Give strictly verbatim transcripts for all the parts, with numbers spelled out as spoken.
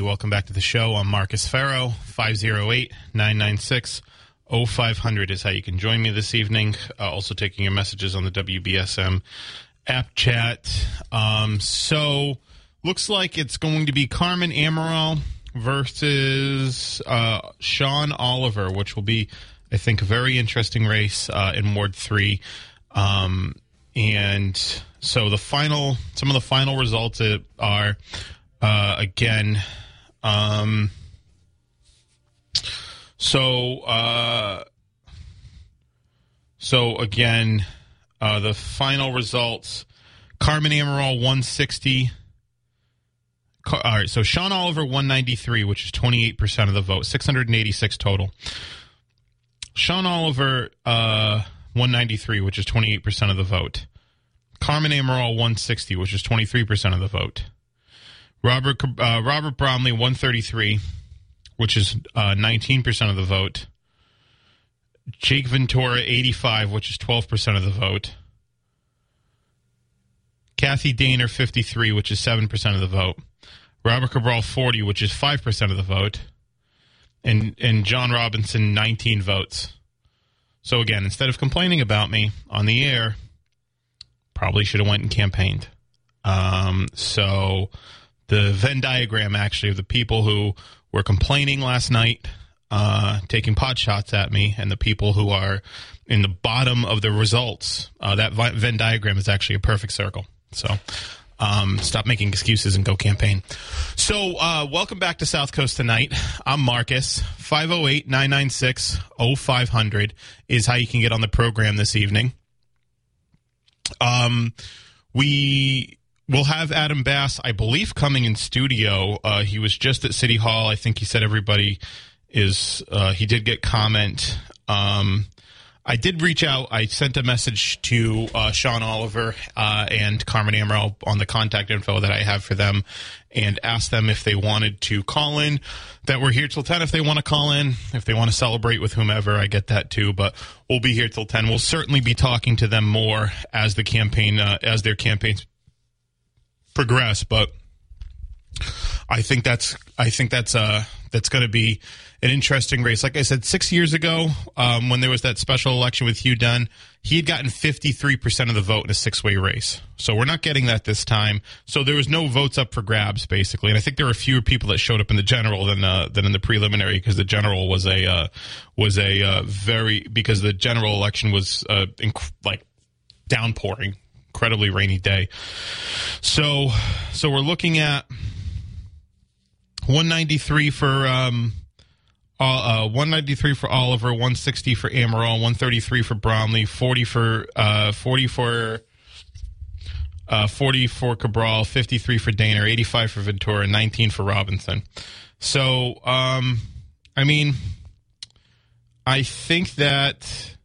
Welcome back to the show. I'm Marcus Farrow. Five oh eight, nine nine six, oh five hundred is how you can join me this evening. Uh, also taking your messages on the W B S M app chat. Um, so, looks like it's going to be Carmen Amaral versus uh, Shawn Oliver, which will be, I think, a very interesting race uh, in Ward three. Um, and so the final, some of the final results are, uh, again... Um, so, uh, so again, uh, the final results, Carmen Amaral, one sixty. All right. So Shawn Oliver, one ninety-three, which is twenty-eight percent of the vote, six hundred eighty-six total. Shawn Oliver, uh, one ninety-three, which is twenty-eight percent of the vote. Carmen Amaral, one sixty, which is twenty-three percent of the vote. Robert uh, Robert Bromley, one thirty-three, which is uh, nineteen percent of the vote. Jake Ventura, eighty-five, which is twelve percent of the vote. Kathy Daner, fifty-three, which is seven percent of the vote. Robert Cabral, forty, which is five percent of the vote. And, and John Robinson, nineteen votes. So, again, instead of complaining about me on the air, probably should have went and campaigned. Um, so... The Venn diagram, actually, of the people who were complaining last night, uh, taking pot shots at me, and the people who are in the bottom of the results, uh, that Venn diagram is actually a perfect circle. So um, stop making excuses and go campaign. So uh, welcome back to South Coast Tonight. I'm Marcus. five oh eight, nine nine six, oh five hundred is how you can get on the program this evening. Um, we... We'll have Adam Bass, I believe, coming in studio. Uh, he was just at City Hall. I think he said everybody is uh, – he did get comment. Um, I did reach out. I sent a message to uh, Shawn Oliver uh, and Carmen Amaral on the contact info that I have for them and asked them if they wanted to call in, that we're here till ten if they want to call in, if they want to celebrate with whomever. I get that too, but we'll be here till ten. We'll certainly be talking to them more as the campaign uh, – as their campaigns – progress, but I think that's I think that's uh that's going to be an interesting race. Like I said, six years ago, um, when there was that special election with Hugh Dunn, he had gotten fifty-three percent of the vote in a six-way race. So we're not getting that this time. So there was no votes up for grabs, basically. And I think there were fewer people that showed up in the general than uh, than in the preliminary, because the general was a uh, was a uh, very because the general election was uh, inc- like downpouring. Incredibly rainy day. So so we're looking at one ninety-three for um uh one ninety-three for Oliver, one sixty for Amaral, one thirty-three for Bromley, forty for uh forty for uh forty for Cabral, fifty-three for Daner, eighty-five for Ventura, nineteen for Robinson. So um I mean I think that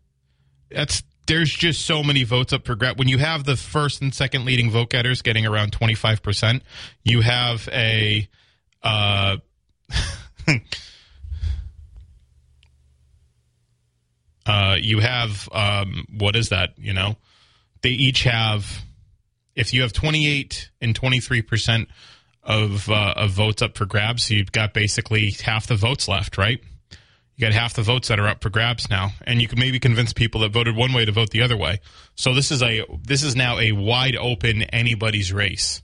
that's there's just so many votes up for grab. When you have the first and second leading vote getters getting around twenty-five percent, you have a uh, uh, you have um, what is that? You know, they each have. If you have twenty-eight and twenty-three percent of uh, of votes up for grabs, you've got basically half the votes left, right? You got half the votes that are up for grabs now, and you can maybe convince people that voted one way to vote the other way. So this is a this is now a wide open anybody's race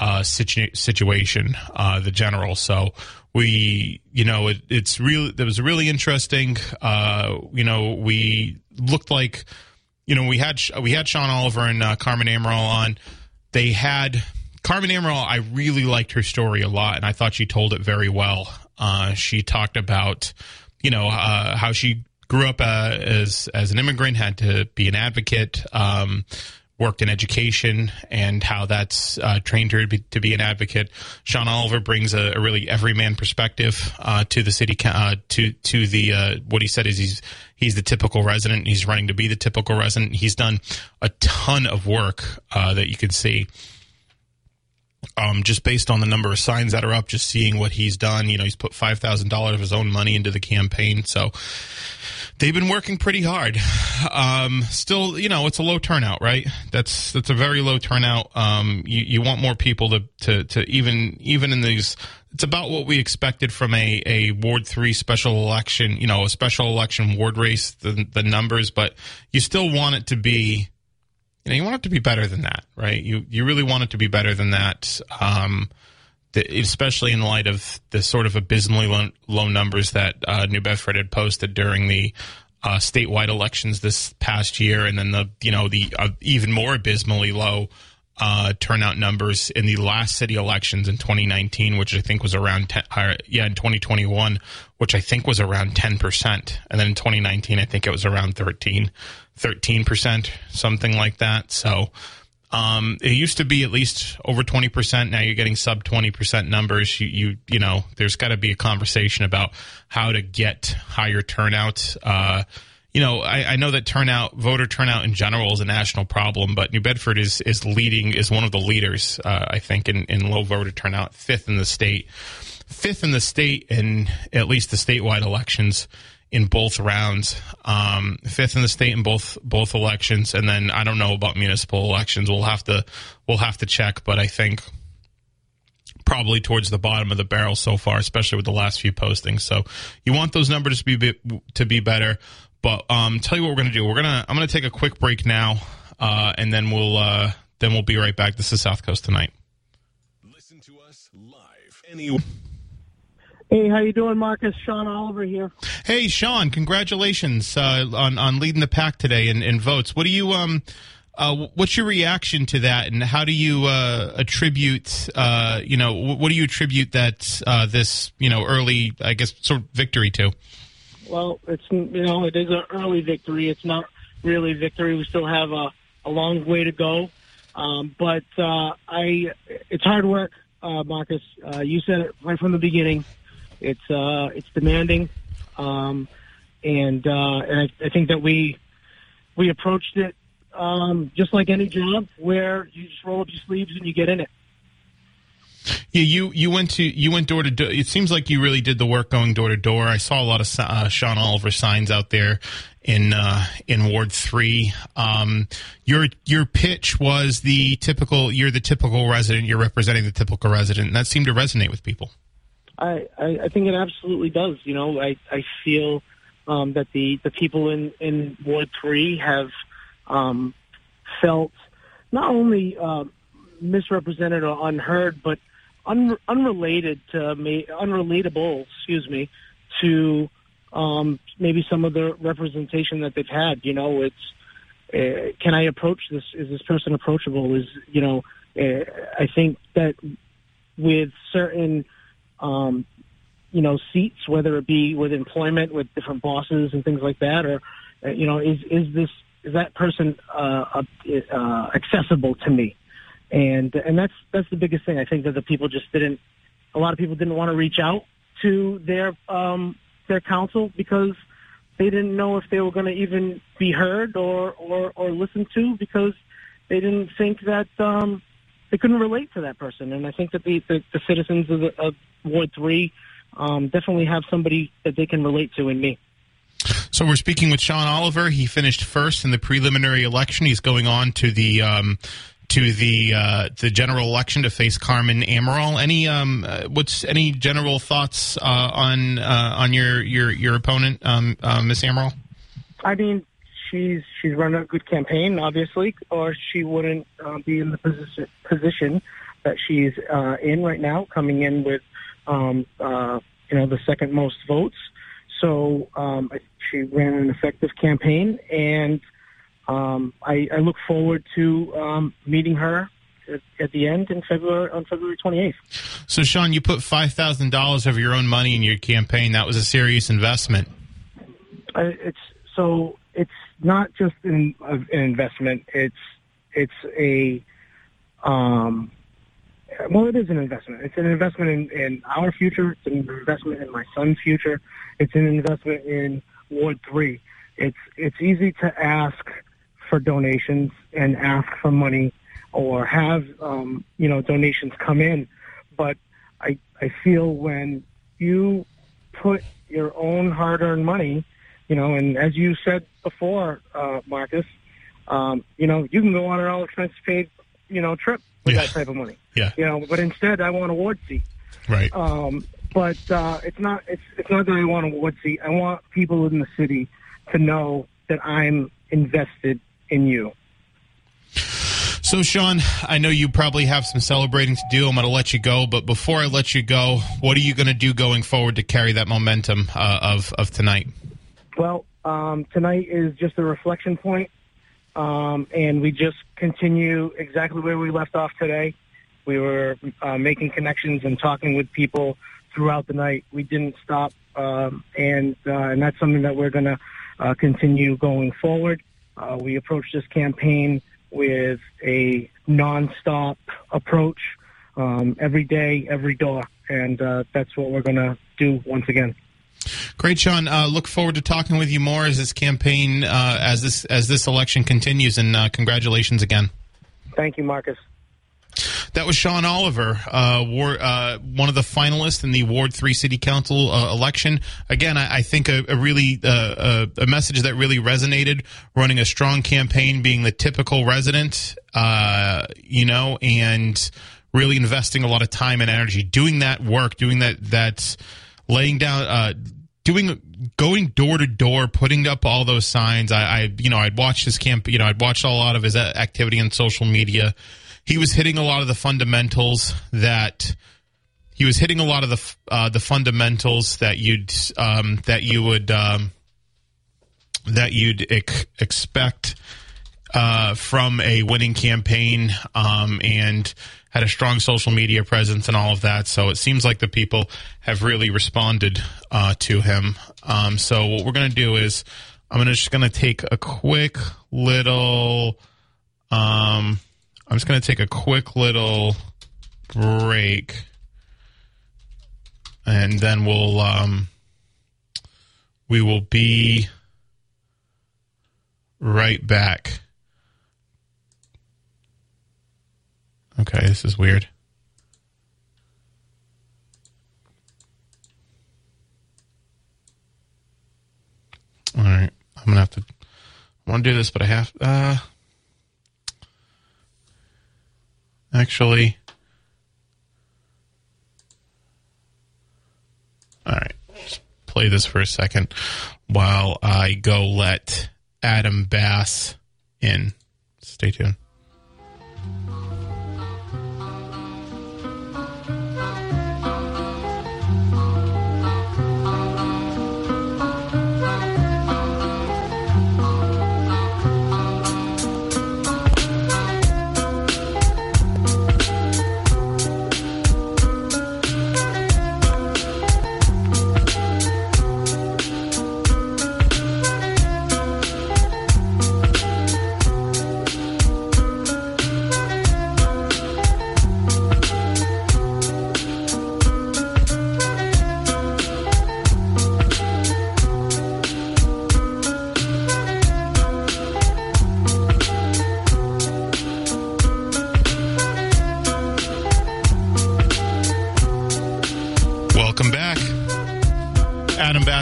uh, situ- situation, uh, the general. So we, you know, it, it's really that was really interesting. Uh, you know, we looked like. you know, we had we had Shawn Oliver and uh, Carmen Amaral on. They had Carmen Amaral. I really liked her story a lot, and I thought she told it very well. Uh, she talked about, you know, uh, how she grew up uh, as as an immigrant, had to be an advocate, um, worked in education, and how that's uh, trained her to be, to be an advocate. Shawn Oliver brings a, a really everyman perspective uh, to the city, uh, to to the uh, what he said is he's he's the typical resident. He's running to be the typical resident. He's done a ton of work uh, that you can see. Um, just based on the number of signs that are up, just seeing what he's done, you know, he's put five thousand dollars of his own money into the campaign. So they've been working pretty hard. Um, still, you know, it's a low turnout, right? That's, that's a very low turnout. Um, you, you want more people to, to, to even, even in these, it's about what we expected from a, a Ward three special election, you know, a special election ward race, the, the numbers, but you still want it to be, you know, you want it to be better than that, right? You you really want it to be better than that, um, the, especially in light of the sort of abysmally low, low numbers that uh, New Bedford had posted during the uh, statewide elections this past year, and then the you know the uh, even more abysmally low uh, turnout numbers in the last city elections in twenty nineteen, which I think was around ten, or, yeah in twenty twenty-one, which I think was around ten percent, and then in twenty nineteen I think it was around thirteen. thirteen percent, something like that. So um, it used to be at least over twenty percent. Now you're getting sub twenty percent numbers. You, you, you know, there's got to be a conversation about how to get higher turnout. Uh, you know, I, I know that turnout, voter turnout in general is a national problem, but New Bedford is is leading, is one of the leaders, uh, I think, in, in low voter turnout, fifth in the state. Fifth in the state in at least the statewide elections. In both rounds, um, fifth in the state in both both elections, and then I don't know about municipal elections. We'll have to we'll have to check, but I think probably towards the bottom of the barrel so far, especially with the last few postings. So you want those numbers to be to be better. But um, tell you what we're gonna do. We're gonna I'm gonna take a quick break now, uh, and then we'll uh, then we'll be right back. This is South Coast Tonight. Listen to us live. Any- Hey, how you doing, Marcus? Shawn Oliver here. Hey, Shawn, congratulations uh, on on leading the pack today in, in votes. What do you um, uh, what's your reaction to that, and how do you uh, attribute, uh, you know, what do you attribute that uh, this, you know, early, I guess, sort of victory to? Well, it's you know, it is an early victory. It's not really victory. We still have a, a long way to go, um, but uh, I it's hard work, uh, Marcus. Uh, you said it right from the beginning. It's uh, it's demanding, um, and uh, and I, I think that we we approached it um, just like any job, where you just roll up your sleeves and you get in it. Yeah, you, you went to you went door to door. It seems like you really did the work going door to door. I saw a lot of uh, Shawn Oliver signs out there in uh, in Ward three. Um, your your pitch was the typical. You're the typical resident. You're representing the typical resident, and that seemed to resonate with people. I, I think it absolutely does. You know, I, I feel um, that the, the people in, in Ward three have um, felt not only uh, misrepresented or unheard, but un, unrelated to me, unrelatable, excuse me, to um, maybe some of the representation that they've had. You know, it's uh, can I approach this? Is this person approachable? Is you know, uh, I think that with certain Um, you know, seats, whether it be with employment, with different bosses and things like that, or uh, you know, is is this is that person uh, uh, accessible to me? And and that's that's the biggest thing. I think that the people just didn't. A lot of people didn't want to reach out to their um, their council because they didn't know if they were going to even be heard or, or, or listened to, because they didn't think that um, they couldn't relate to that person. And I think that the the, the citizens of, the, of Ward three um, definitely have somebody that they can relate to in me. So we're speaking with Shawn Oliver. He finished first in the preliminary election. He's going on to the um, to the uh, the general election to face Carmen Amaral. Any um, what's any general thoughts uh, on uh, on your your your opponent, um, uh, Miss Amaral? I mean, she's she's running a good campaign, obviously, or she wouldn't uh, be in the position position that she's uh, in right now, coming in with. Um, uh, you know, the second most votes. So um, she ran an effective campaign, and um, I, I look forward to um, meeting her at, at the end in February on February twenty-eighth. So, Shawn, you put five thousand dollars of your own money in your campaign. That was a serious investment. Uh, it's so it's not just an, uh, an investment. It's it's a um, well, it is an investment. It's an investment in, in our future. It's an investment in my son's future. It's an investment in Ward three. It's it's easy to ask for donations and ask for money or have um, you know donations come in, but I I feel when you put your own hard-earned money, you know, and as you said before, uh, Marcus, um, you know, you can go on an all-expense-paid, you know, trip with yeah. that type of money. Yeah. You know, but instead, I want a ward seat. Right. Um, but uh, it's not. It's it's not that I want a ward seat. I want people in the city to know that I'm invested in you. So, Shawn, I know you probably have some celebrating to do. I'm going to let you go. But before I let you go, what are you going to do going forward to carry that momentum uh, of, of tonight? Well, um, tonight is just a reflection point, um, and we just continue exactly where we left off today. We were uh, making connections and talking with people throughout the night. We didn't stop, um, and, uh, and that's something that we're going to uh, continue going forward. Uh, we approach this campaign with a nonstop approach, um, every day, every door. And uh, that's what we're going to do once again. Great, Shawn. Uh, look forward to talking with you more as this campaign, uh, as this as this election continues. And uh, congratulations again. Thank you, Marcus. That was Shawn Oliver, uh, war, uh, one of the finalists in the Ward three City Council uh, election. Again, I, I think a, a really uh, a, a message that really resonated, running a strong campaign, being the typical resident, uh, you know, and really investing a lot of time and energy, doing that work, doing that, that's laying down, uh, doing, going door to door, putting up all those signs. I, I, you know, I'd watched his camp, you know, I'd watched a lot of his activity on social media. He was hitting a lot of the fundamentals that he was hitting a lot of the uh, the fundamentals that you'd um, that you would um, that you'd ex- expect uh, from a winning campaign, um, and had a strong social media presence and all of that. So it seems like the people have really responded uh, to him. Um, so what we're going to do is I'm gonna, just going to take a quick little. Um, I'm just going to take a quick little break, and then we'll um, we will be right back. Okay, this is weird. All right, I'm gonna have to. I want to do this, but I have. Uh, Actually, all right, just play this for a second while I go let Adam Bass in. Stay tuned.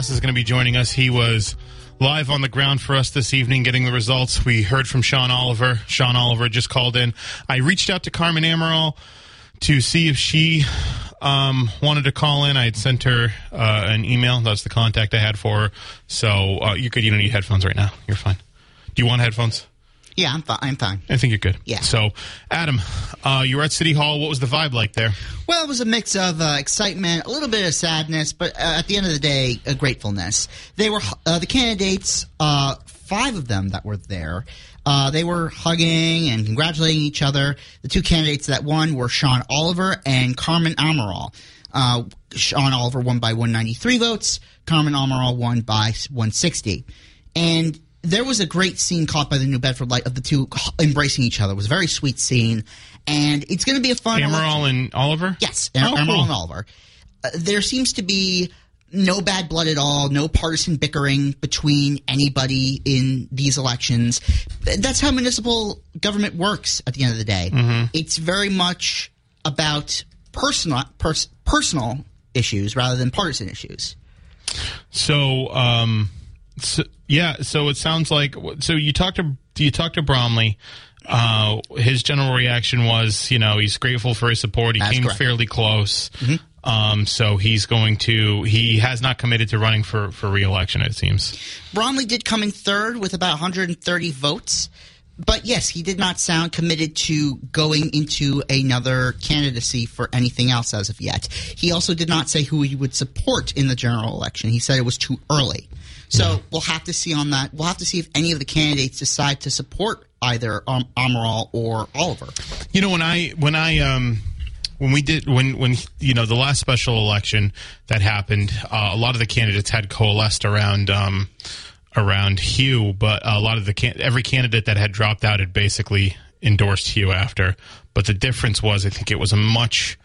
Is going to be joining us. He was live on the ground for us this evening getting the results. We heard from Shawn Oliver. Shawn Oliver just called in. I reached out to Carmen Amaral to see if she um, wanted to call in. I had sent her uh, an email. That's the contact I had for her. So uh, you could, you don't need headphones right now. You're fine. Do you want headphones? Yeah, I'm, fi- I'm fine. I think you're good. Yeah. So, Adam, uh, you were at City Hall. What was the vibe like there? Well, it was a mix of uh, excitement, a little bit of sadness, but uh, at the end of the day, uh, gratefulness. They were uh, the candidates, uh, five of them that were there, Uh, they were hugging and congratulating each other. The two candidates that won were Shawn Oliver and Carmen Amaral. Uh, Shawn Oliver won by one ninety-three votes. Carmen Amaral won by one sixty. And there was a great scene caught by the New Bedford Light of the two embracing each other. It was a very sweet scene. And it's going to be a fun Amaral election. And Oliver? Yes, Am- oh, Amaral cool. and Oliver. Uh, there seems to be no bad blood at all, no partisan bickering between anybody in these elections. That's how municipal government works at the end of the day. Mm-hmm. It's very much about personal pers- personal issues rather than partisan issues. So, um, so, yeah, so it sounds like – so you talked to you talked to Bromley. Uh, his general reaction was, you know, he's grateful for his support. He That's came correct. fairly close. Mm-hmm. Um, so he's going to – he has not committed to running for, for re-election, it seems. Bromley did come in third with about one hundred thirty votes. But, yes, he did not sound committed to going into another candidacy for anything else as of yet. He also did not say who he would support in the general election. He said it was too early. So yeah. we'll have to see on that. We'll have to see if any of the candidates decide to support either um, Amaral or Oliver. You know, when I when I um when we did when when you know the last special election that happened, uh, a lot of the candidates had coalesced around um around Hugh, but a lot of the can- every candidate that had dropped out had basically endorsed Hugh after. But the difference was, I think it was a much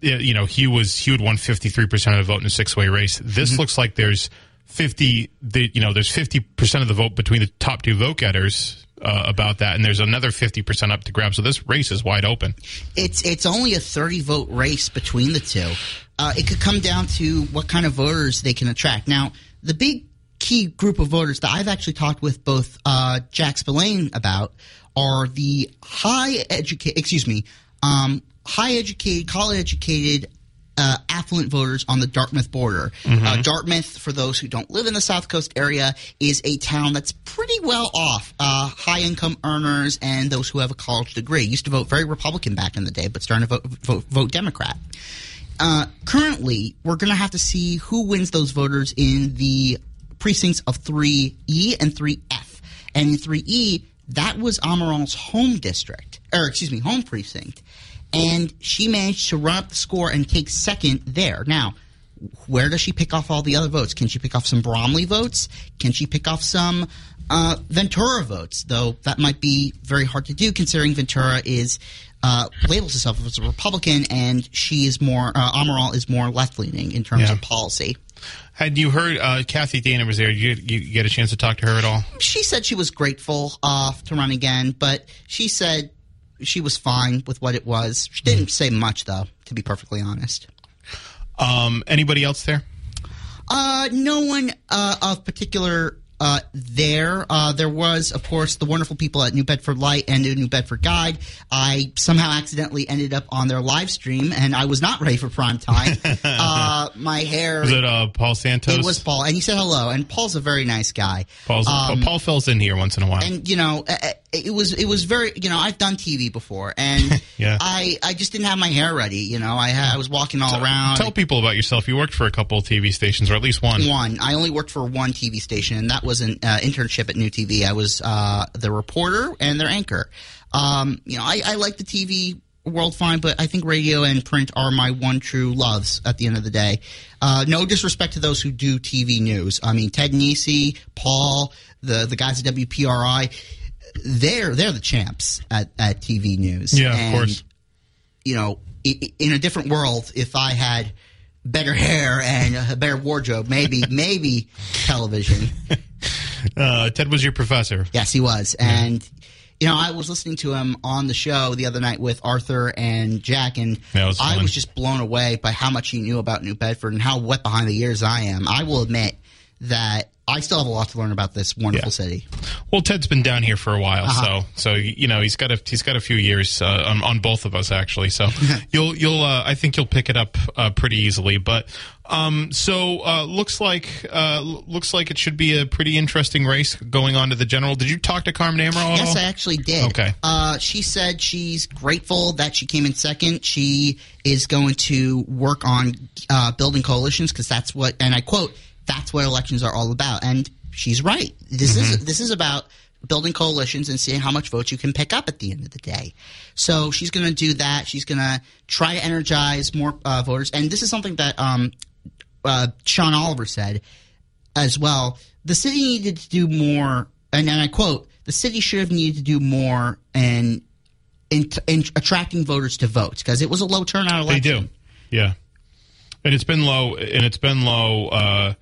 you know Hugh was Hugh had won fifty-three percent of the vote in a six-way race. This mm-hmm. looks like there's fifty the, you know there's fifty percent of the vote between the top two vote getters. Uh, about that, and there's another fifty percent up to grab, so this race is wide open. It's it's only a thirty-vote race between the two. Uh, it could come down to what kind of voters they can attract. Now, the big key group of voters that I've actually talked with both uh, Jack Spillane about are the high educated, excuse me, um, high educated, college educated, Uh, affluent voters on the Dartmouth border. Mm-hmm. Uh, Dartmouth, for those who don't live in the South Coast area, is a town that's pretty well off. Uh, high-income earners and those who have a college degree. Used to vote very Republican back in the day, but starting to vote, vote, vote Democrat. Uh, currently, we're going to have to see who wins those voters in the precincts of three E and three F. And in three E, that was Amaral's home district, or excuse me, home precinct. And she managed to run up the score and take second there. Now, where does she pick off all the other votes? Can she pick off some Bromley votes? Can she pick off some uh, Ventura votes? Though that might be very hard to do considering Ventura is uh, labels herself as a Republican and she is more uh, – Amaral is more left-leaning in terms yeah. of policy. Had you heard uh, Kathy Daner was there? Did you, you get a chance to talk to her at all? She said she was grateful uh, to run again, but she said – she was fine with what it was. She didn't say much, though, to be perfectly honest. Um, anybody else there? Uh, no one uh, of particular uh, there. Uh, there was, of course, the wonderful people at New Bedford Light and the New Bedford Guide. I somehow accidentally ended up on their live stream, and I was not ready for prime time. uh, my hair. Was it uh, Paul Santos? It was Paul, and he said hello. And Paul's a very nice guy. Paul's, um, Paul fills in here once in a while, and you know. Uh, It was it was very you know I've done T V before and yeah. I, I just didn't have my hair ready you know I ha- I was walking all so, around. Tell people about yourself. You worked for a couple of T V stations, or at least one. One. I only worked for one T V station, and that was an uh, internship at New T V. I was uh, the reporter and their anchor. Um, you know I, I like the T V world fine, but I think radio and print are my one true loves at the end of the day. Uh, no disrespect to those who do T V news. I mean Ted Nesi, Paul, the the guys at W P R I. They're they're the champs at, at T V news. Yeah, and, of course. You know, in a different world, if I had better hair and a better wardrobe, maybe maybe television. Uh, Ted was your professor. Yes, he was, and yeah. you know, I was listening to him on the show the other night with Arthur and Jack, and was I was just blown away by how much he knew about New Bedford and how wet behind the ears I am. I will admit that. I still have a lot to learn about this wonderful yeah. city. Well, Ted's been down here for a while, uh-huh. so so you know he's got a he's got a few years uh, on, on both of us actually. So you'll you'll uh, I think you'll pick it up uh, pretty easily. But um, so uh, looks like uh, looks like it should be a pretty interesting race going on to the general. Did you talk to Carmen Amaral at all? Yes, I actually did. Okay, uh, she said she's grateful that she came in second. She is going to work on uh, building coalitions because that's what, and I quote. That's what elections are all about, and she's right. This mm-hmm. is this is about building coalitions and seeing how much votes you can pick up at the end of the day. So she's going to do that. She's going to try to energize more uh, voters. And this is something that um, uh, Shawn Oliver said as well. The city needed to do more, and, and I quote, the city should have needed to do more in, in, in attracting voters to vote because it was a low turnout election. They do, yeah. And it's been low, and it's been low, uh,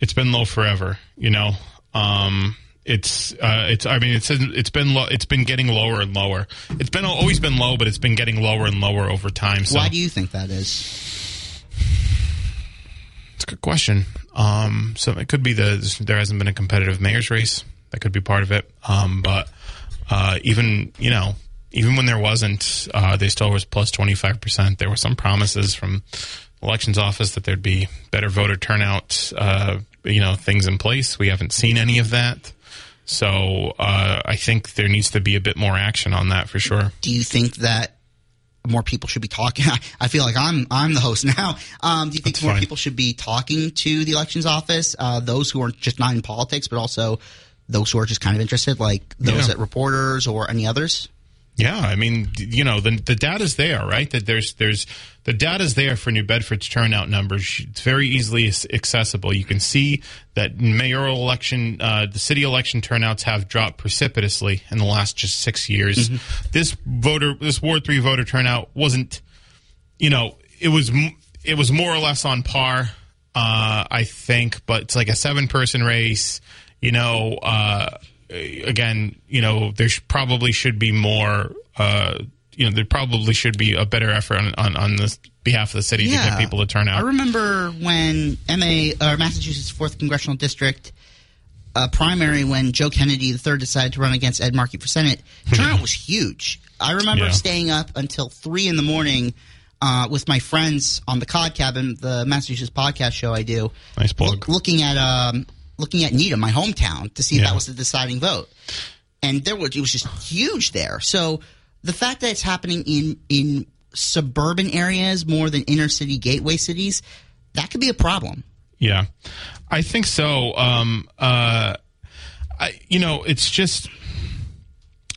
it's been low forever, you know. Um It's, uh, it's. I mean, it's it's been lo- it's been getting lower and lower. It's been always been low, but it's been getting lower and lower over time. So. Why do you think that is? It's a good question. Um, so it could be the there hasn't been a competitive mayor's race. That could be part of it. Um, but uh, even you know, even when there wasn't, uh, they still was plus twenty-five percent. There were some promises from the elections office that there'd be better voter turnout. Uh, you know, things in place. We haven't seen any of that. So uh, I think there needs to be a bit more action on that for sure. Do you think that more people should be talking? I feel like I'm I'm the host now. Um, do you think That's more fine. people should be talking to the elections office, uh, those who are just not in politics, but also those who are just kind of interested, like those yeah. at Reporters or any others? Yeah, I mean, you know, the the data's there, right? That there's there's the data's there for New Bedford's turnout numbers. It's very easily accessible. You can see that mayoral election, uh, the city election turnouts have dropped precipitously in the last just six years. Mm-hmm. This voter, this Ward three voter turnout wasn't, you know, it was it was more or less on par, uh, I think. But it's like a seven person race, you know. Uh, Again, you know, there probably should be more, uh, you know, there probably should be a better effort on, on, on the behalf of the city yeah. to get people to turn out. I remember when M A, or Massachusetts fourth Congressional District uh, primary, when Joe Kennedy the third decided to run against Ed Markey for Senate, turnout was huge. I remember yeah. staying up until three in the morning uh, with my friends on the Cod Cabin, the Massachusetts podcast show I do. Nice plug. L- looking at um, – looking at Needham, my hometown, to see if yeah. that was the deciding vote. And there was, it was just huge there. So the fact that it's happening in, in suburban areas more than inner city gateway cities, that could be a problem. Yeah, I think so. Um, uh, I, you know, it's just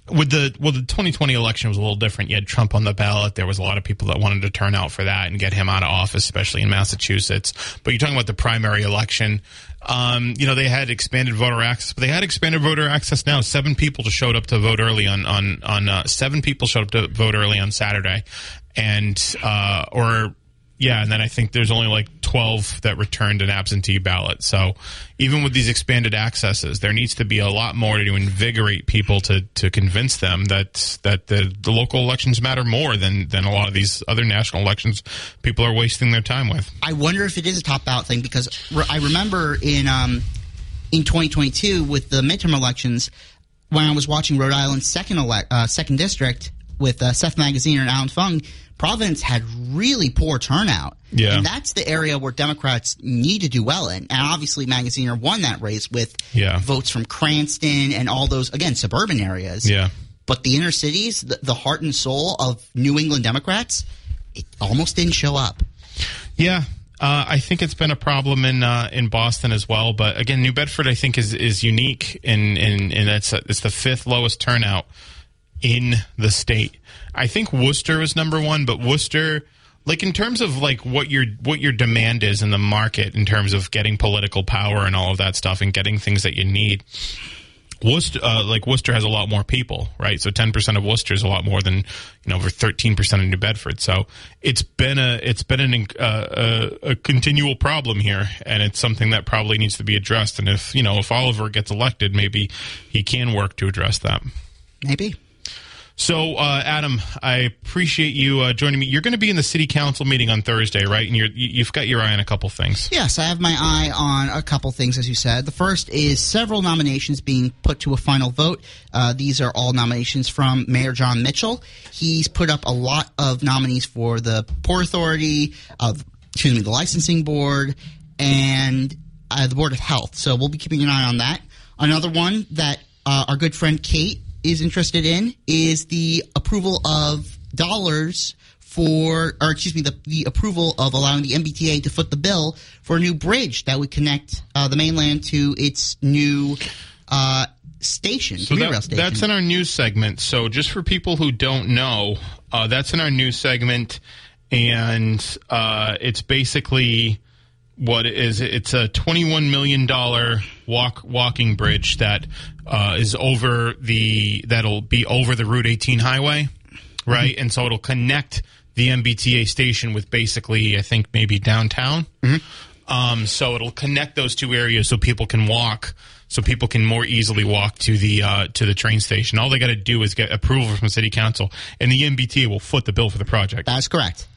with the, well, the twenty twenty election was a little different. You had Trump on the ballot. There was a lot of people that wanted to turn out for that and get him out of office, especially in Massachusetts. But you're talking about the primary election. Um, you know, they had expanded voter access, but they had expanded voter access now. Seven people showed up to vote early on, on, on, uh, seven people showed up to vote early on Saturday. And, uh, or, yeah, and then I think there's only like twelve that returned an absentee ballot. So even with these expanded accesses, there needs to be a lot more to invigorate people to, to convince them that that the, the local elections matter more than, than a lot of these other national elections people are wasting their time with. I wonder if it is a top-out thing because I remember in um, in twenty twenty-two with the midterm elections, when I was watching Rhode Island's second, ele- uh, second district with uh, Seth Magaziner and Alan Fung, Providence had really poor turnout. Yeah. And that's the area where Democrats need to do well in. And obviously, Magaziner won that race with yeah. votes from Cranston and all those, again, suburban areas. Yeah. But the inner cities, the, the heart and soul of New England Democrats, it almost didn't show up. Yeah. Uh, I think it's been a problem in uh, in Boston as well. But again, New Bedford, I think, is, is unique in, in, in it's, a, it's the fifth lowest turnout in the state. I think Worcester is number one, but Worcester, like in terms of like what your what your demand is in the market in terms of getting political power and all of that stuff and getting things that you need, Worcester, uh, like Worcester has a lot more people, right? So ten percent of Worcester is a lot more than, you know, over thirteen percent of New Bedford. So it's been a it's been an, uh, a, a continual problem here, and it's something that probably needs to be addressed. And if, you know, if Oliver gets elected, maybe he can work to address that. Maybe. So, uh, Adam, I appreciate you uh, joining me. You're going to be in the city council meeting on Thursday, right? And you're, you've got your eye on a couple things. Yes, I have my eye on a couple things, as you said. The first is several nominations being put to a final vote. Uh, these are all nominations from Mayor John Mitchell. He's put up a lot of nominees for the Port Authority, uh, excuse me, the Licensing Board, and uh, the Board of Health. So we'll be keeping an eye on that. Another one that uh, our good friend Kate is interested in is the approval of dollars for, or excuse me, the, the approval of allowing the M B T A to foot the bill for a new bridge that would connect uh, the mainland to its new uh, station, so that, rail station. That's in our news segment. So just for people who don't know, uh, that's in our news segment, and uh, it's basically what it is. It's a twenty-one million dollars walk walking bridge that uh, is over the that'll be over the Route eighteen highway, right? Mm-hmm. And so it'll connect the M B T A station with basically, I think, maybe downtown. Mm-hmm. Um, so it'll connect those two areas so people can walk, so people can more easily walk to the uh, to the train station. All they got to do is get approval from City Council, and the M B T A will foot the bill for the project. That's correct.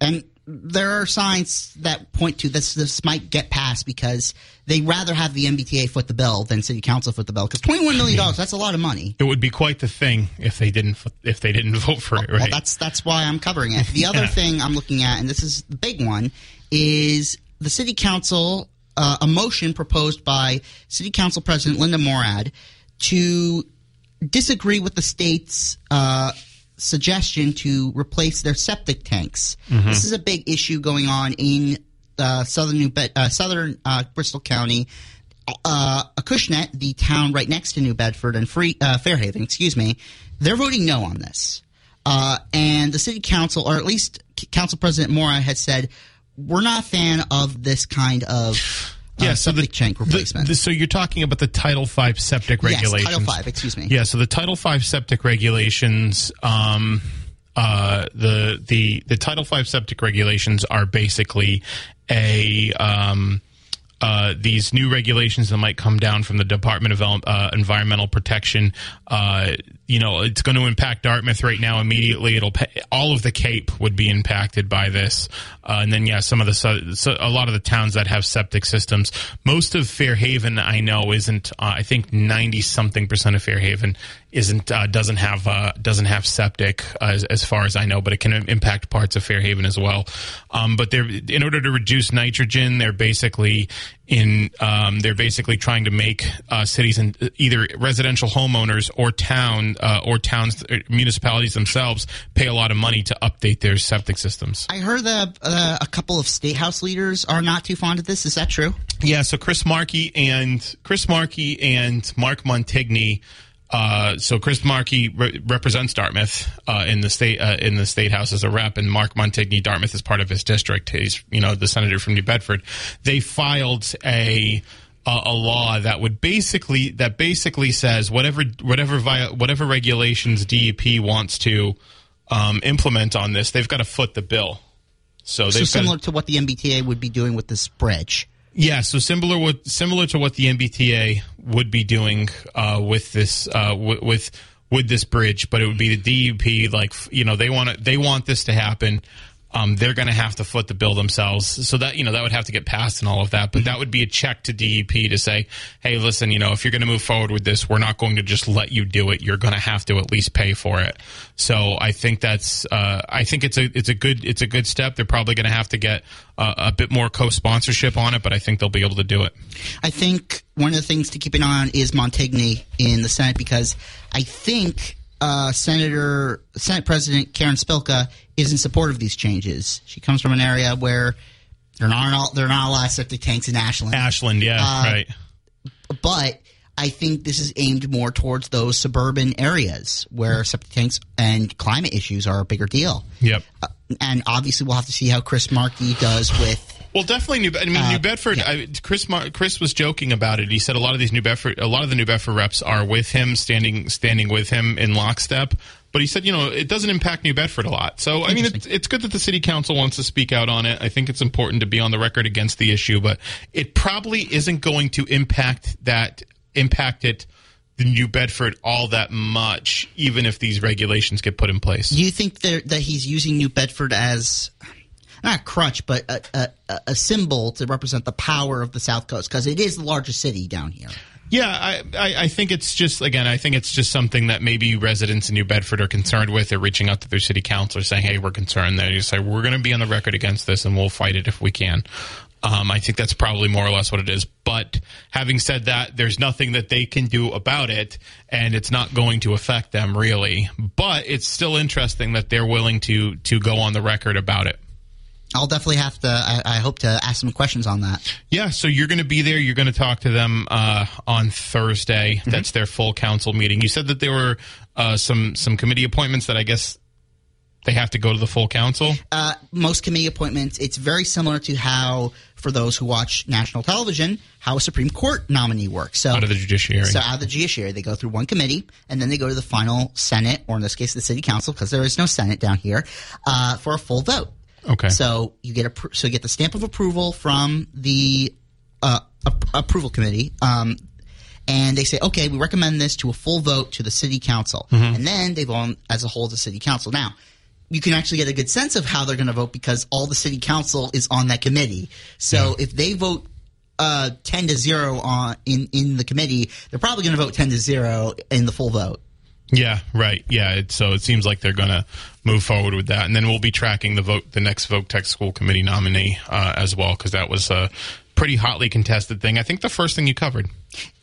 And there are signs that point to this. This might get passed because they'd rather have the M B T A foot the bill than City Council foot the bill. Because twenty-one million dollars, I mean, that's a lot of money. It would be quite the thing if they didn't if they didn't vote for it, right? Well, that's that's why I'm covering it. The other yeah. thing I'm looking at, and this is the big one, is the City Council. Uh, a motion proposed by City Council President Linda Morad to disagree with the state's uh, suggestion to replace their septic tanks. Mm-hmm. This is a big issue going on in uh, southern New Bed- uh, southern uh, Bristol County. Uh, Acushnet, the town right next to New Bedford and Free uh, Fairhaven, excuse me, they're voting no on this. Uh, and the City Council, or at least Council President Morad, has said, we're not a fan of this kind of uh, yeah, so septic the, tank replacement. The, the, so you're talking about the Title five septic regulations. Yes, Title five, excuse me. Yeah, so the Title five septic regulations, um, uh, the, the, the Title five septic regulations are basically a um, uh, these new regulations that might come down from the Department of uh, Environmental Protection. Uh, you know, it's going to impact Dartmouth right now immediately. It'll pay, all of the Cape would be impacted by this, uh, and then yeah, some of the a lot of the towns that have septic systems. Most of Fairhaven, I know, isn't. Uh, I think ninety something percent of Fairhaven isn't uh, doesn't have uh, doesn't have septic uh, as, as far as I know, but it can impact parts of Fairhaven as well. Um, but they're in order to reduce nitrogen, they're basically in um, they're basically trying to make uh, cities and either residential homeowners or town. Uh, or towns, or municipalities themselves pay a lot of money to update their septic systems. I heard that uh, a couple of state house leaders are not too fond of this. Is that true? Yeah. So Chris Markey and Chris Markey and Mark Montigny. Uh, so Chris Markey re- represents Dartmouth uh, in the state uh, in the state house as a rep, and Mark Montigny, Dartmouth, is part of his district. He's you know the senator from New Bedford. They filed a. Uh, a law that would basically that basically says whatever whatever via, whatever regulations D E P wants to um, implement on this, they've got to foot the bill. So, so similar to, to what the M B T A would be doing with this bridge. Yeah, so similar with, similar to what the M B T A would be doing uh, with this uh, w- with with this bridge, but it would be the D E P. Like you know, they want they want this to happen. Um, they're going to have to foot the bill themselves, so that you know that would have to get passed and all of that. But that would be a check to D E P to say, "Hey, listen, you know, if you're going to move forward with this, we're not going to just let you do it. You're going to have to at least pay for it." So I think that's, uh, I think it's a, it's a good, it's a good step. They're probably going to have to get uh, a bit more co-sponsorship on it, but I think they'll be able to do it. I think one of the things to keep an eye on is Montigny in the Senate, because I think. Uh, Senator Senate President Karen Spilka is in support of these changes. She comes from an area where there aren't all, there are not a lot of septic tanks in Ashland. Ashland, yeah, uh, right. But I think this is aimed more towards those suburban areas where septic tanks and climate issues are a bigger deal. Yep. Uh, and obviously, we'll have to see how Chris Markey does with. Well, definitely New. I mean, uh, New Bedford. Yeah. I, Chris Mar- Chris was joking about it. He said a lot of these New Bedford, a lot of the New Bedford reps are with him, standing standing with him in lockstep. But he said, you know, it doesn't impact New Bedford a lot. So I mean, it's, it's good that the city council wants to speak out on it. I think it's important to be on the record against the issue, but it probably isn't going to impact that impact it the New Bedford all that much, even if these regulations get put in place. Do you think that that he's using New Bedford as? Not a crutch, but a, a, a symbol to represent the power of the South Coast, because it is the largest city down here. Yeah, I, I, I think it's just, again, I think it's just something that maybe residents in New Bedford are concerned with. They're reaching out to their city councilor saying, hey, we're concerned. They say, we're going to be on the record against this, and we'll fight it if we can. Um, I think that's probably more or less what it is. But having said that, there's nothing that they can do about it, and it's not going to affect them, really. But it's still interesting that they're willing to to go on the record about it. I'll definitely have to, I, I hope to ask some questions on that. Yeah, so you're going to be there. You're going to talk to them uh, on Thursday. Mm-hmm. That's their full council meeting. You said that there were uh, some, some committee appointments that I guess they have to go to the full council? Uh, most committee appointments, it's very similar to how, for those who watch national television, how a Supreme Court nominee works. So, out of the judiciary. So out of the judiciary, they go through one committee, and then they go to the final Senate, or in this case the city council, because there is no Senate down here, uh, for a full vote. Okay. So you get a so you get the stamp of approval from the uh, a, approval committee, um, and they say, okay, we recommend this to a full vote to the city council, mm-hmm. and then they vote as a whole to city council. Now, you can actually get a good sense of how they're going to vote because all the city council is on that committee. So yeah. if they vote uh, ten to zero on in in the committee, they're probably going to vote ten to zero in the full vote. Yeah, right. Yeah, it, so it seems like they're going to move forward with that. And then we'll be tracking the vote, the next Voc Tech School Committee nominee uh, as well, because that was a pretty hotly contested thing. I think the first thing you covered.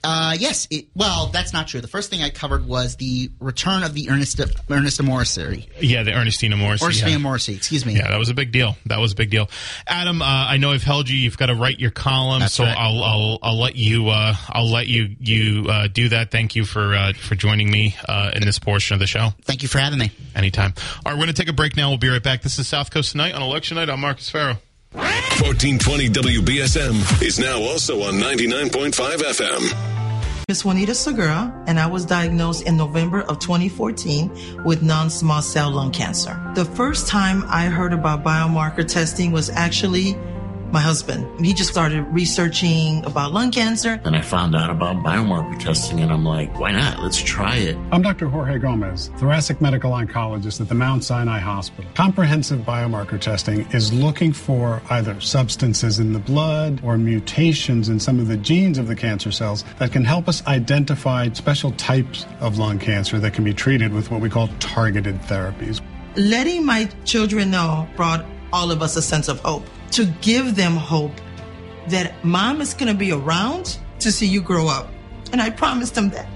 Uh, yes. It, well, that's not true. The first thing I covered was the return of the Ernesta, Ernestina Morrissey. Yeah, the Ernestina Morrissey. Ernestina yeah. Morrissey, excuse me. Yeah, that was a big deal. That was a big deal. Adam, uh, I know I've held you. You've got to write your column, that's so right. I'll, I'll I'll let you uh, I'll let you you uh, do that. Thank you for uh, for joining me uh, in this portion of the show. Thank you for having me. Anytime. All right, we're going to take a break now. We'll be right back. This is South Coast Tonight on Election Night. I'm Marcus Farrow. fourteen twenty W B S M is now also on ninety-nine point five F M. Miss Juanita Segura, and I was diagnosed in November of twenty fourteen with non-small cell lung cancer. The first time I heard about biomarker testing was actually my husband. He just started researching about lung cancer. And I found out about biomarker testing, and I'm like, why not? Let's try it. I'm Doctor Jorge Gomez, thoracic medical oncologist at the Mount Sinai Hospital. Comprehensive biomarker testing is looking for either substances in the blood or mutations in some of the genes of the cancer cells that can help us identify special types of lung cancer that can be treated with what we call targeted therapies. Letting my children know brought all of us a sense of hope. To give them hope that mom is going to be around to see you grow up. And I promised them that.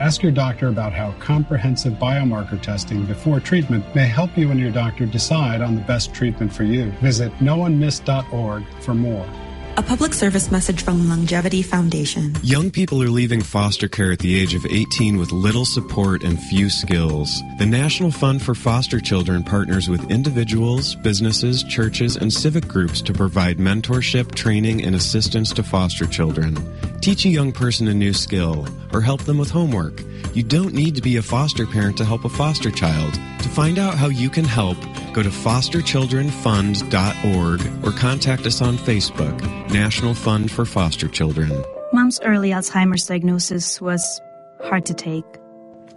Ask your doctor about how comprehensive biomarker testing before treatment may help you and your doctor decide on the best treatment for you. Visit no one missed dot org for more. A public service message from Longevity Foundation. Young people are leaving foster care at the age of eighteen with little support and few skills. The National Fund for Foster Children partners with individuals, businesses, churches, and civic groups to provide mentorship, training, and assistance to foster children. Teach a young person a new skill or help them with homework. You don't need to be a foster parent to help a foster child. To find out how you can help, go to foster children fund dot org or contact us on Facebook, National Fund for Foster Children. Mom's early Alzheimer's diagnosis was hard to take.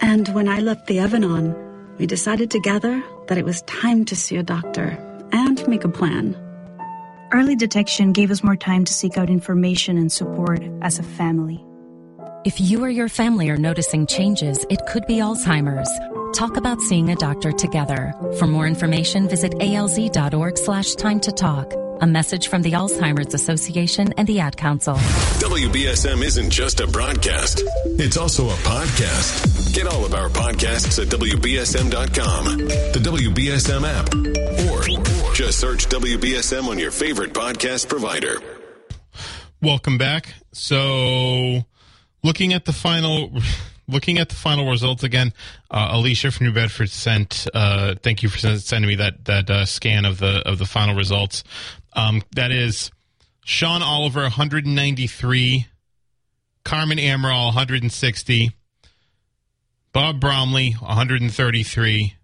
And when I left the oven on, we decided together that it was time to see a doctor and make a plan. Early detection gave us more time to seek out information and support as a family. If you or your family are noticing changes, it could be Alzheimer's. Talk about seeing a doctor together. For more information, visit A L Z dot org slash time to talk. A message from the Alzheimer's Association and the Ad Council. W B S M isn't just a broadcast. It's also a podcast. Get all of our podcasts at W B S M dot com, the W B S M app, or just search W B S M on your favorite podcast provider. Welcome back. So looking at the final... Looking at the final results again, uh, Alicia from New Bedford sent. Uh, thank you for sending me that that uh, scan of the of the final results. Um, that is Shawn Oliver one hundred ninety-three, Carmen Amaral one hundred sixty, Bob Bromley one hundred thirty-three,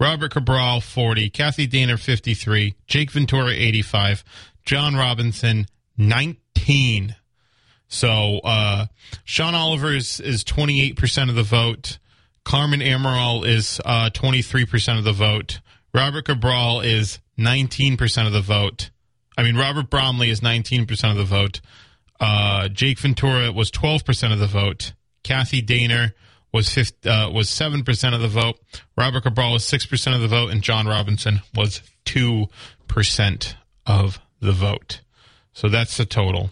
Robert Cabral forty, Kathy Daner fifty-three, Jake Ventura eighty-five, John Robinson nineteen. So uh, Shawn Oliver is, is twenty-eight percent of the vote. Carmen Amaral is uh, twenty-three percent of the vote. Robert Cabral is nineteen percent of the vote. I mean, Robert Bromley is nineteen percent of the vote. Uh, Jake Ventura was twelve percent of the vote. Kathy Daner was fifth, uh, was seven percent of the vote. Robert Cabral was six percent of the vote. And John Robinson was two percent of the vote. So that's the total.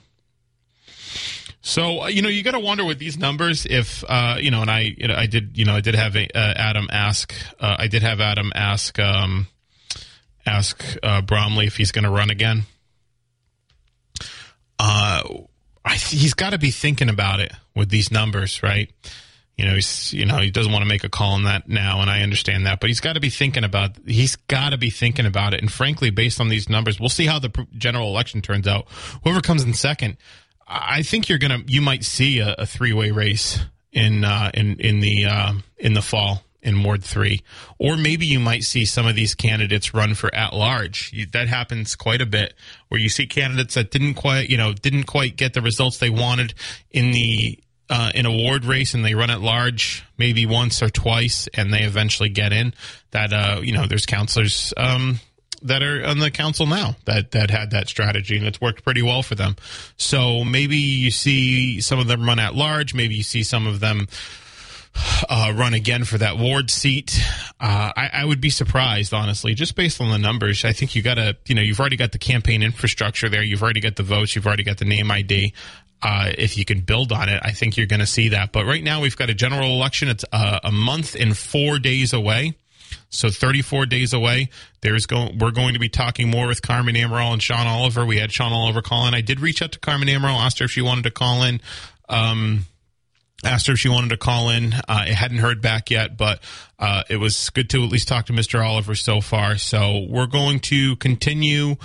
So, you know, you got to wonder with these numbers if, uh, you know, and I, you know, I did, you know, I did have a, uh, Adam ask, uh, I did have Adam ask um, ask uh, Bromley if he's going to run again. Uh, I th- he's got to be thinking about it with these numbers, right? You know, he's, you know, he doesn't want to make a call on that now, and I understand that. But he's got to be thinking about he's got to be thinking about it. And frankly, based on these numbers, we'll see how the general election turns out. Whoever comes in second, I think you're gonna you might see a, a three-way race in uh, in in the uh, in the fall in Ward three, or maybe you might see some of these candidates run for at large. You, that happens quite a bit, where you see candidates that didn't quite you know didn't quite get the results they wanted in the. Uh, in a ward race, and they run at large maybe once or twice, and they eventually get in. That uh, you know, there's counselors um, that are on the council now that that had that strategy, and it's worked pretty well for them. So maybe you see some of them run at large. Maybe you see some of them uh, run again for that ward seat. Uh, I, I would be surprised, honestly, just based on the numbers. I think you got to, you know, you've already got the campaign infrastructure there. You've already got the votes. You've already got the name I D. Uh, if you can build on it, I think you're going to see that. But right now we've got a general election. It's uh, a month and four days away, so thirty-four days away. There's going. We're going to be talking more with Carmen Amaral and Shawn Oliver. We had Shawn Oliver call in. I did reach out to Carmen Amaral, asked her if she wanted to call in. Um, asked her if she wanted to call in. Uh, I hadn't heard back yet, but uh, it was good to at least talk to Mister Oliver so far. So we're going to continue.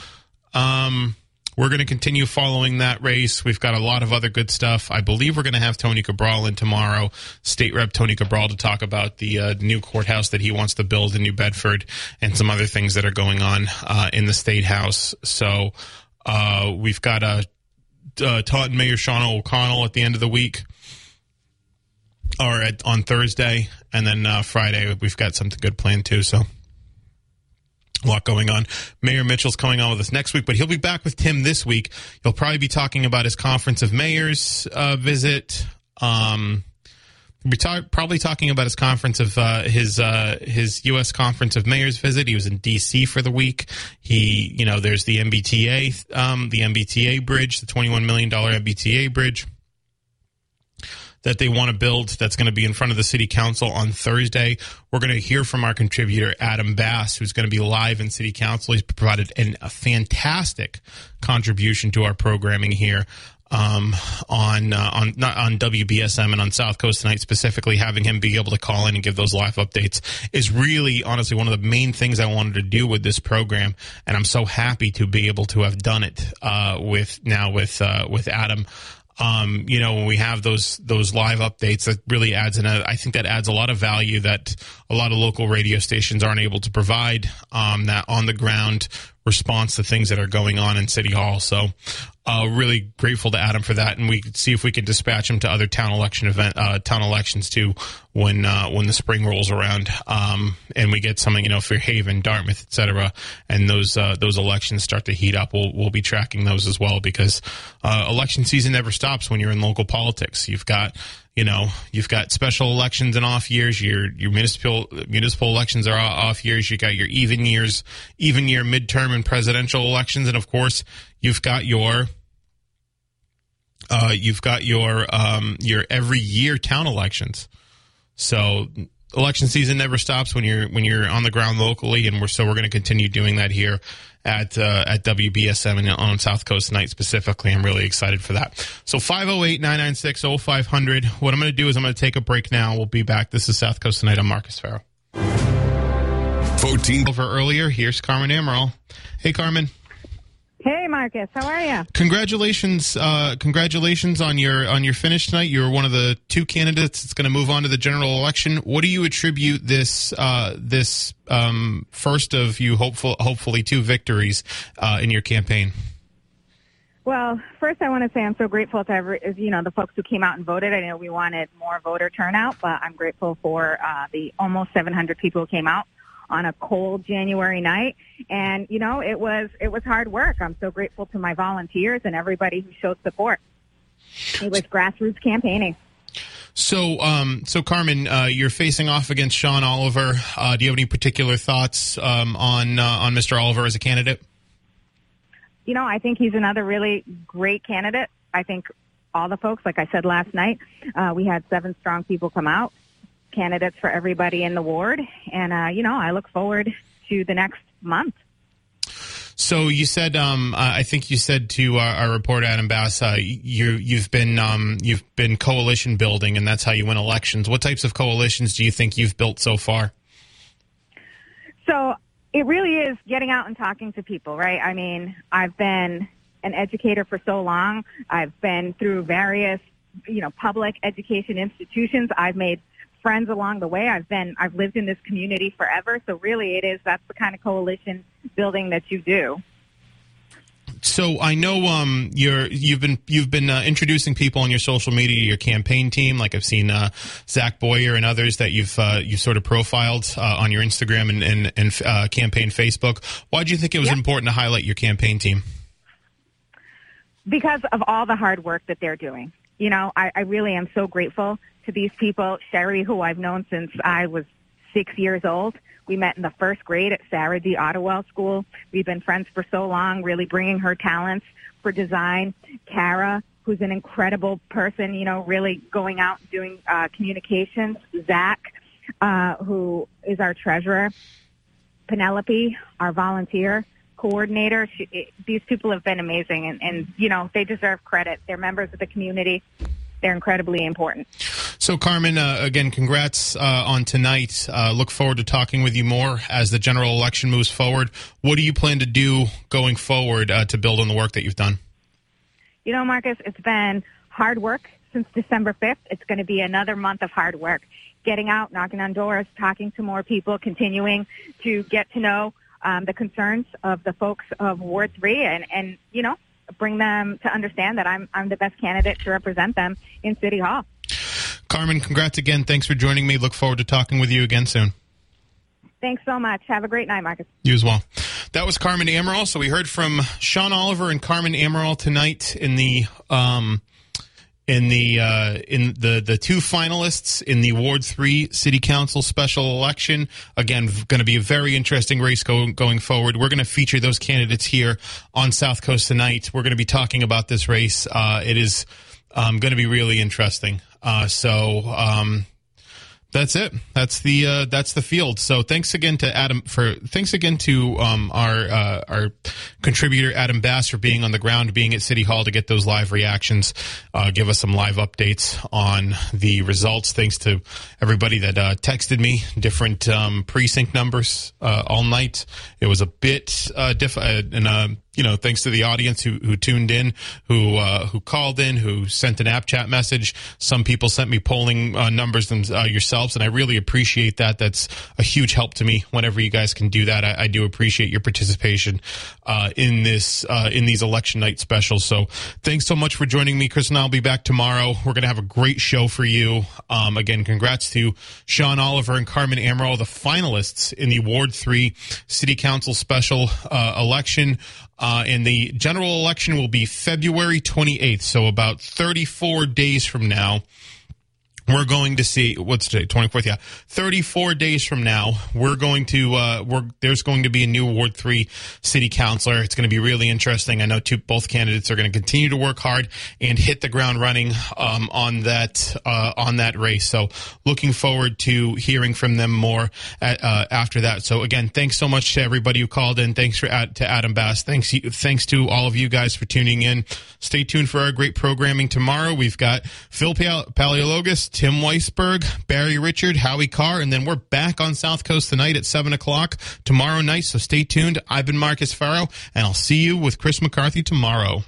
Um, We're going to continue following that race. We've got a lot of other good stuff. I believe we're going to have Tony Cabral in tomorrow, State Rep Tony Cabral, to talk about the uh, new courthouse that he wants to build in New Bedford and some other things that are going on uh, in the State House. So uh, we've got uh, uh, Taunton Mayor Shawn O'Connell at the end of the week, or at, on Thursday, and then uh, Friday we've got something good planned too, so. A lot going on. Mayor Mitchell's coming on with us next week, but he'll be back with Tim this week. He'll probably be talking about his Conference of Mayors uh, visit. Um, we'll be ta- probably talking about his conference of uh, his uh, his U S Conference of Mayors visit. He was in D C for the week. He, you know, there's the M B T A, um, the M B T A bridge, the twenty-one million dollars M B T A bridge that they want to build. That's going to be in front of the city council on Thursday. We're going to hear from our contributor, Adam Bass, who's going to be live in city council. He's provided an, a fantastic contribution to our programming here um, on uh, on not on W B S M and on SouthCoast Tonight specifically. Having him be able to call in and give those live updates is really, honestly, one of the main things I wanted to do with this program, and I'm so happy to be able to have done it uh, with now with uh, with Adam. Um, you know, when we have those those live updates, that really adds, and I think that adds a lot of value that a lot of local radio stations aren't able to provide, um, that on-the-ground response to things that are going on in City Hall. So uh, really grateful to Adam for that, and we could see if we could dispatch him to other town election event, uh, town elections too, when uh, when the spring rolls around, um, and we get something, you know, for Haven, Dartmouth, et cetera, and those uh, those elections start to heat up. We'll we'll be tracking those as well, because uh, election season never stops when you're in local politics. You've got You know, you've got special elections and off years. Your your municipal municipal elections are off years. You got your even years, even year midterm and presidential elections, and of course, you've got your uh, you've got your um, your every year town elections. So election season never stops when you're when you're on the ground locally, and we're so we're going to continue doing that here at uh, at W B S M and on South Coast Tonight specifically. I'm really excited for that. So five oh eight, nine nine six, oh five hundred. What I'm going to do is I'm going to take a break now. We'll be back. This is South Coast Tonight. I'm Marcus Farrell. fourteen Over earlier, here's Carmen Amaral. Hey, Carmen. Hey, Marcus. How are you? Congratulations. Uh, congratulations on your on your finish tonight. You're one of the two candidates that's going to move on to the general election. What do you attribute this uh, this um, first of you hopeful hopefully two victories uh, in your campaign? Well, first I want to say I'm so grateful to every, you know, the folks who came out and voted. I know we wanted more voter turnout, but I'm grateful for uh, the almost seven hundred people who came out on a cold January night. And, you know, it was it was hard work. I'm so grateful to my volunteers and everybody who showed support. It was grassroots campaigning. So, um, so Carmen, uh, you're facing off against Shawn Oliver. Uh, do you have any particular thoughts um, on uh, on Mister Oliver as a candidate? You know, I think he's another really great candidate. I think all the folks, like I said last night, uh, we had seven strong people come out. Candidates for everybody in the ward, and uh you know I look forward to the next month So you said, um, I think you said to our, our reporter Adam Bass, uh, you, you've been um, you've been coalition building, and that's how you win elections. What types of coalitions do you think you've built so far? So it really is getting out and talking to people, right? I mean, I've been an educator for so long. I've been through various, you know, public education institutions. I've made friends along the way. I've been, I've lived in this community forever. So really it is, that's the kind of coalition building that you do. So I know um, you're, you've been you've been uh, introducing people on your social media to your campaign team. Like I've seen uh, Zach Boyer and others that you've uh, you sort of profiled uh, on your Instagram and and, and uh, campaign Facebook. Why do you think it was yep. important to highlight your campaign team? Because of all the hard work that they're doing. You know, I, I really am so grateful to these people. Sherry, who I've known since I was six years old. We met in the first grade at Sarah D. Ottawell School. We've been friends for so long, really bringing her talents for design. Kara, who's an incredible person, you know, really going out and doing uh, communications. Zach, uh, who is our treasurer. Penelope, our volunteer coordinator. She, it, these people have been amazing, and, and, you know, they deserve credit. They're members of the community. They're incredibly important. So, Carmen, uh, again, congrats uh, on tonight. Uh, look forward to talking with you more as the general election moves forward. What do you plan to do going forward uh, to build on the work that you've done? You know, Marcus, it's been hard work since December fifth. It's going to be another month of hard work. Getting out, knocking on doors, talking to more people, continuing to get to know um, the concerns of the folks of Ward three and, and you know, bring them to understand that I'm I'm the best candidate to represent them in City Hall. Carmen, congrats again. Thanks for joining me. Look forward to talking with you again soon. Thanks so much. Have a great night, Marcus. You as well. That was Carmen Amaral. So we heard from Shawn Oliver and Carmen Amaral tonight in the um, in the uh, in the the two finalists in the Ward three City Council special election. Again, going to be a very interesting race go, going forward. We're going to feature those candidates here on South Coast tonight. We're going to be talking about this race. Uh, it is um, going to be really interesting. Uh, so um, that's it. That's the uh, that's the field. So thanks again to Adam for thanks again to um, our uh, our contributor Adam Bass for being on the ground, being at City Hall to get those live reactions, uh, give us some live updates on the results. Thanks to everybody that uh, texted me different um, precinct numbers uh, all night. It was a bit uh, diff and. Uh, You know, thanks to the audience who, who tuned in, who uh, who called in, who sent an app chat message. Some people sent me polling uh, numbers them, uh, yourselves, and I really appreciate that. That's a huge help to me whenever you guys can do that. I, I do appreciate your participation uh, in this uh, in these election night specials. So thanks so much for joining me. Chris and I will be back tomorrow. We're going to have a great show for you. Um, again, congrats to Shawn Oliver and Carmen Amaral, the finalists in the Ward three City Council special uh, election. Uh, and the general election will be February twenty-eighth, so about thirty-four days from now. We're going to see what's today, twenty-fourth. Yeah, thirty-four days from now, we're going to. Uh, we're there's going to be a new Ward three city councilor. It's going to be really interesting. I know two, both candidates are going to continue to work hard and hit the ground running um, on that uh, on that race. So, looking forward to hearing from them more at, uh, after that. So, again, thanks so much to everybody who called in. Thanks for to Adam Bass. Thanks thanks to all of you guys for tuning in. Stay tuned for our great programming tomorrow. We've got Phil Paleologus, Tim Weisberg, Barry Richard, Howie Carr, and then we're back on South Coast tonight at seven o'clock tomorrow night, so stay tuned. I've been Marcus Farrow, and I'll see you with Chris McCarthy tomorrow.